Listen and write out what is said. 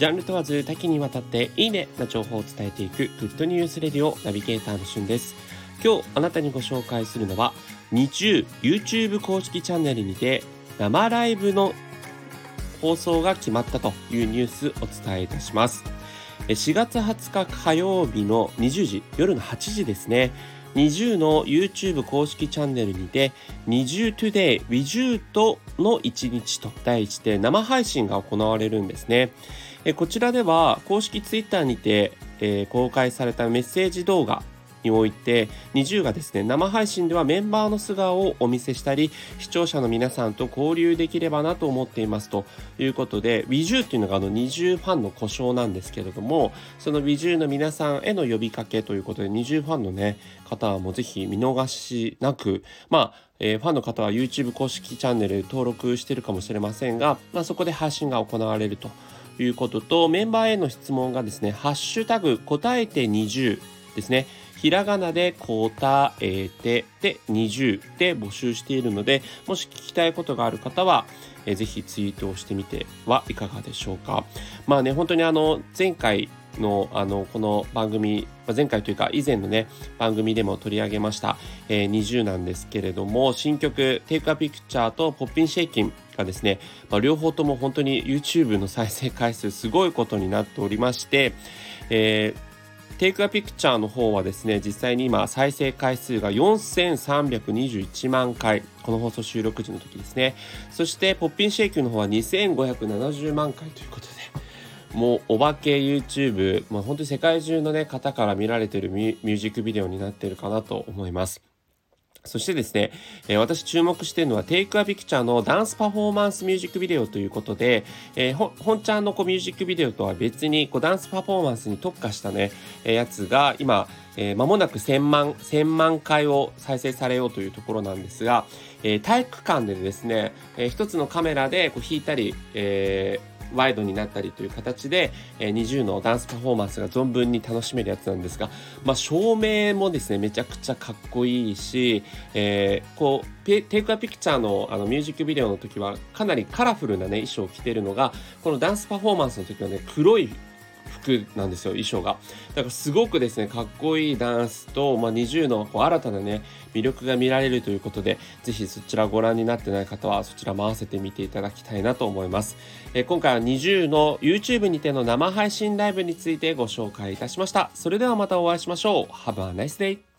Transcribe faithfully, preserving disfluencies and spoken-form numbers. ジャンル問わず多岐にわたっていいねな情報を伝えていく Good News Radio ナビゲーターのしゅんです。今日あなたにご紹介するのはNiziU YouTube 公式チャンネルにて生ライブの放送が決まったというニュースをお伝えいたします。しがつはつか火曜日のにじゅうじ、夜のはちじですね、NiziU の YouTube 公式チャンネルにて NiziU Today WiziU とのいちにちと題して生配信が行われるんですね。こちらでは公式 Twitter にて公開されたメッセージ動画において NiziU がですね、生配信ではメンバーの素顔をお見せしたり、視聴者の皆さんと交流できればなと思っていますということで、 WiziU っていうのがあの NiziU ファンの呼称なんですけれども、その WiziU の皆さんへの呼びかけということで NiziU ファンの、ね、方はもうぜひ見逃しなく、まあえー、ファンの方は YouTube 公式チャンネル登録しているかもしれませんが、まあ、そこで配信が行われるということと、メンバーへの質問がですね、ハッシュタグ答えてNiziUですね、ひらがなで答えてでNiziUで募集しているので、もし聞きたいことがある方はえぜひツイートをしてみてはいかがでしょうか。まあね、本当にあの前回のあのこの番組、前回というか以前のね番組でも取り上げました、えー、NiziUなんですけれども、新曲 Take a Picture と Poppin' Shakin' がですね、まあ、両方とも本当に YouTube の再生回数すごいことになっておりまして、えーTake a Picture の方はですね、実際に今再生回数がよんせんさんびゃくにじゅういちまんかい、この放送収録時の時ですね。そしてポッピンシェイキューの方はにせんごひゃくななじゅうまんかいということで、もうお化け YouTube、まあ、本当に世界中の、ね、方から見られているミュージックビデオになっているかなと思います。そしてですね、えー、私注目しているのは Take a Picture のダンスパフォーマンスミュージックビデオということで、えー、本ちゃんのこうミュージックビデオとは別にこうダンスパフォーマンスに特化したね、えー、やつが今、えー、間もなくせんまんかいを再生されようというところなんですが、えー、体育館でですね、えー、一つのカメラでこう引いたり、えーワイドになったりという形で、えー、NiziU のダンスパフォーマンスが存分に楽しめるやつなんですが、まあ、照明もですねめちゃくちゃかっこいいし、えー、こうテイクアピクチャー の, あのミュージックビデオの時はかなりカラフルな、ね、衣装を着ているのが、このダンスパフォーマンスの時はね黒い服なんですよ、衣装が。だからすごくですねかっこいいダンスと、まあ、NiziU のこう新たなね魅力が見られるということで、ぜひそちらご覧になってない方はそちらも合わせて見ていただきたいなと思います。えー、今回はNiziUの YouTube にての生配信ライブについてご紹介いたしました。それではまたお会いしましょう。 Have a nice day!